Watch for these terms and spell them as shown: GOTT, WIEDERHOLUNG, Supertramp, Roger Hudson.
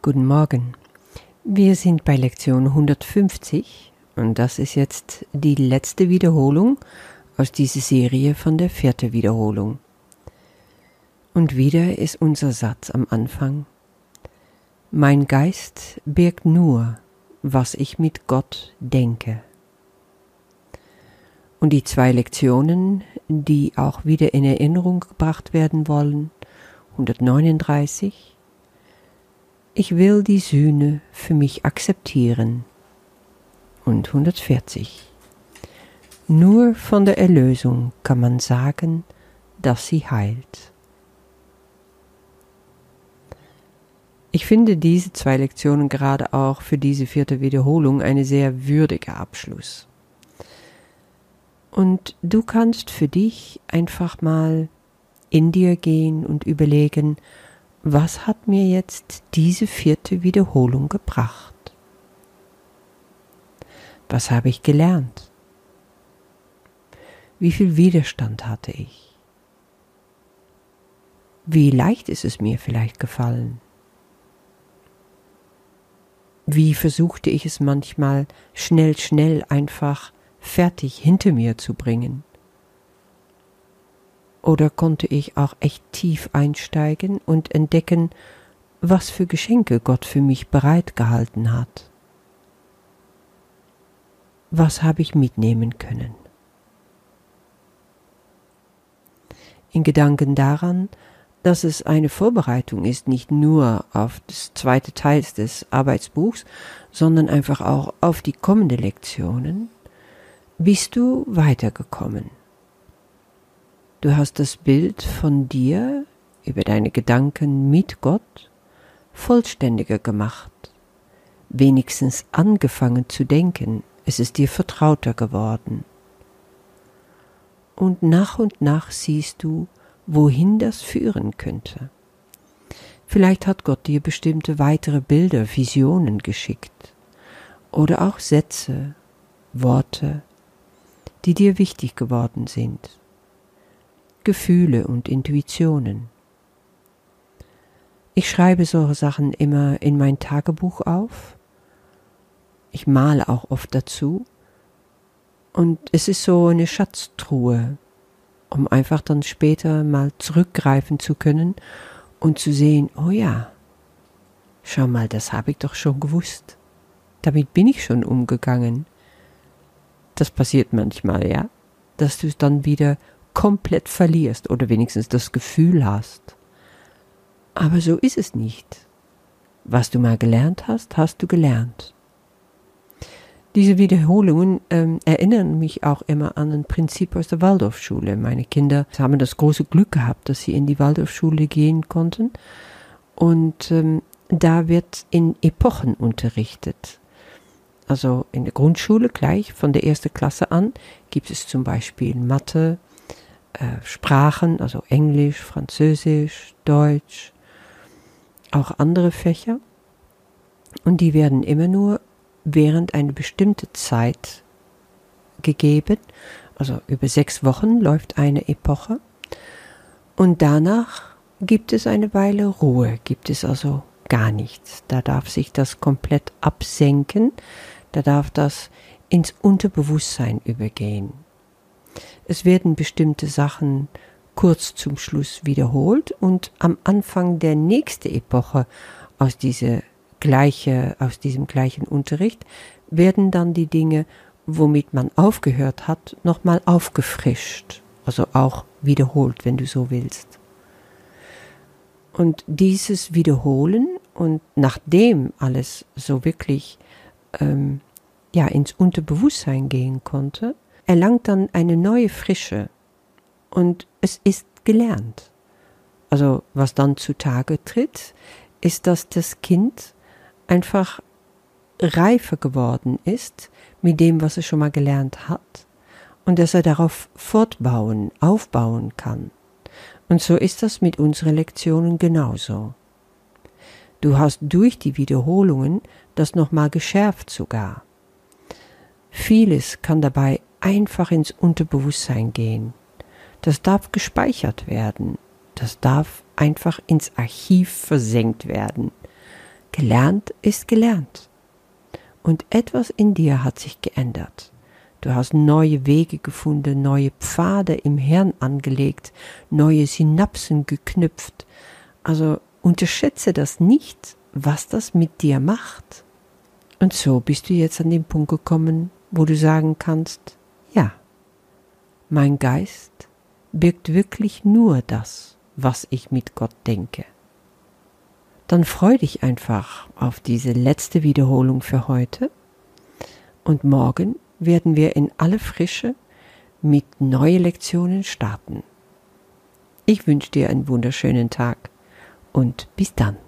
Guten Morgen. Wir sind bei Lektion 150 und das ist jetzt die letzte Wiederholung aus dieser Serie von der vierten Wiederholung. Und wieder ist unser Satz am Anfang. Mein Geist birgt nur, was ich mit Gott denke. Und die zwei Lektionen, die auch wieder in Erinnerung gebracht werden wollen, 139. Ich will die Sühne für mich akzeptieren. Und 140. Nur von der Erlösung kann man sagen, dass sie heilt. Ich finde diese zwei Lektionen gerade auch für diese vierte Wiederholung eine sehr würdige Abschluss. Und du kannst für dich einfach mal in dir gehen und überlegen, was hat mir jetzt diese vierte Wiederholung gebracht? Was habe ich gelernt? Wie viel Widerstand hatte ich? Wie leicht ist es mir vielleicht gefallen? Wie versuchte ich es manchmal schnell einfach fertig hinter mir zu bringen? Oder konnte ich auch echt tief einsteigen und entdecken, was für Geschenke Gott für mich bereitgehalten hat? Was habe ich mitnehmen können? In Gedanken daran, dass es eine Vorbereitung ist, nicht nur auf das zweite Teil des Arbeitsbuchs, sondern einfach auch auf die kommenden Lektionen, bist du weitergekommen. Du hast das Bild von dir über deine Gedanken mit Gott vollständiger gemacht, wenigstens angefangen zu denken, es ist dir vertrauter geworden. Und nach siehst du, wohin das führen könnte. Vielleicht hat Gott dir bestimmte weitere Bilder, Visionen geschickt oder auch Sätze, Worte, die dir wichtig geworden sind. Gefühle und Intuitionen. Ich schreibe solche Sachen immer in mein Tagebuch auf. Ich male auch oft dazu. Und es ist so eine Schatztruhe, um einfach dann später mal zurückgreifen zu können und zu sehen, oh ja, schau mal, das habe ich doch schon gewusst. Damit bin ich schon umgegangen. Das passiert manchmal, ja, dass du es dann wieder komplett verlierst oder wenigstens das Gefühl hast. Aber so ist es nicht. Was du mal gelernt hast, hast du gelernt. Diese Wiederholungen erinnern mich auch immer an ein Prinzip aus der Waldorfschule. Meine Kinder haben das große Glück gehabt, dass sie in die Waldorfschule gehen konnten. Und da wird in Epochen unterrichtet. Also in der Grundschule gleich von der ersten Klasse an gibt es zum Beispiel Mathe, Sprachen, also Englisch, Französisch, Deutsch, auch andere Fächer. Und die werden immer nur während einer bestimmten Zeit gegeben. Also über 6 Wochen läuft eine Epoche. Und danach gibt es eine Weile Ruhe, gibt es also gar nichts. Da darf sich das komplett absenken, da darf das ins Unterbewusstsein übergehen. Es werden bestimmte Sachen kurz zum Schluss wiederholt und am Anfang der nächsten Epoche aus diesem gleichen Unterricht werden dann die Dinge, womit man aufgehört hat, nochmal aufgefrischt, also auch wiederholt, wenn du so willst. Und dieses Wiederholen und nachdem alles so wirklich ins Unterbewusstsein gehen konnte, erlangt dann eine neue Frische und es ist gelernt. Also was dann zutage tritt, ist, dass das Kind einfach reifer geworden ist mit dem, was es schon mal gelernt hat und dass er darauf aufbauen kann. Und so ist das mit unseren Lektionen genauso. Du hast durch die Wiederholungen das nochmal geschärft sogar. Vieles kann dabei einfach ins Unterbewusstsein gehen. Das darf gespeichert werden. Das darf einfach ins Archiv versenkt werden. Gelernt ist gelernt. Und etwas in dir hat sich geändert. Du hast neue Wege gefunden, neue Pfade im Hirn angelegt, neue Synapsen geknüpft. Also unterschätze das nicht, was das mit dir macht. Und so bist du jetzt an den Punkt gekommen, wo du sagen kannst, ja, mein Geist birgt wirklich nur das, was ich mit Gott denke. Dann freu dich einfach auf diese letzte Wiederholung für heute. Und morgen werden wir in aller Frische mit neuen Lektionen starten. Ich wünsche dir einen wunderschönen Tag und bis dann.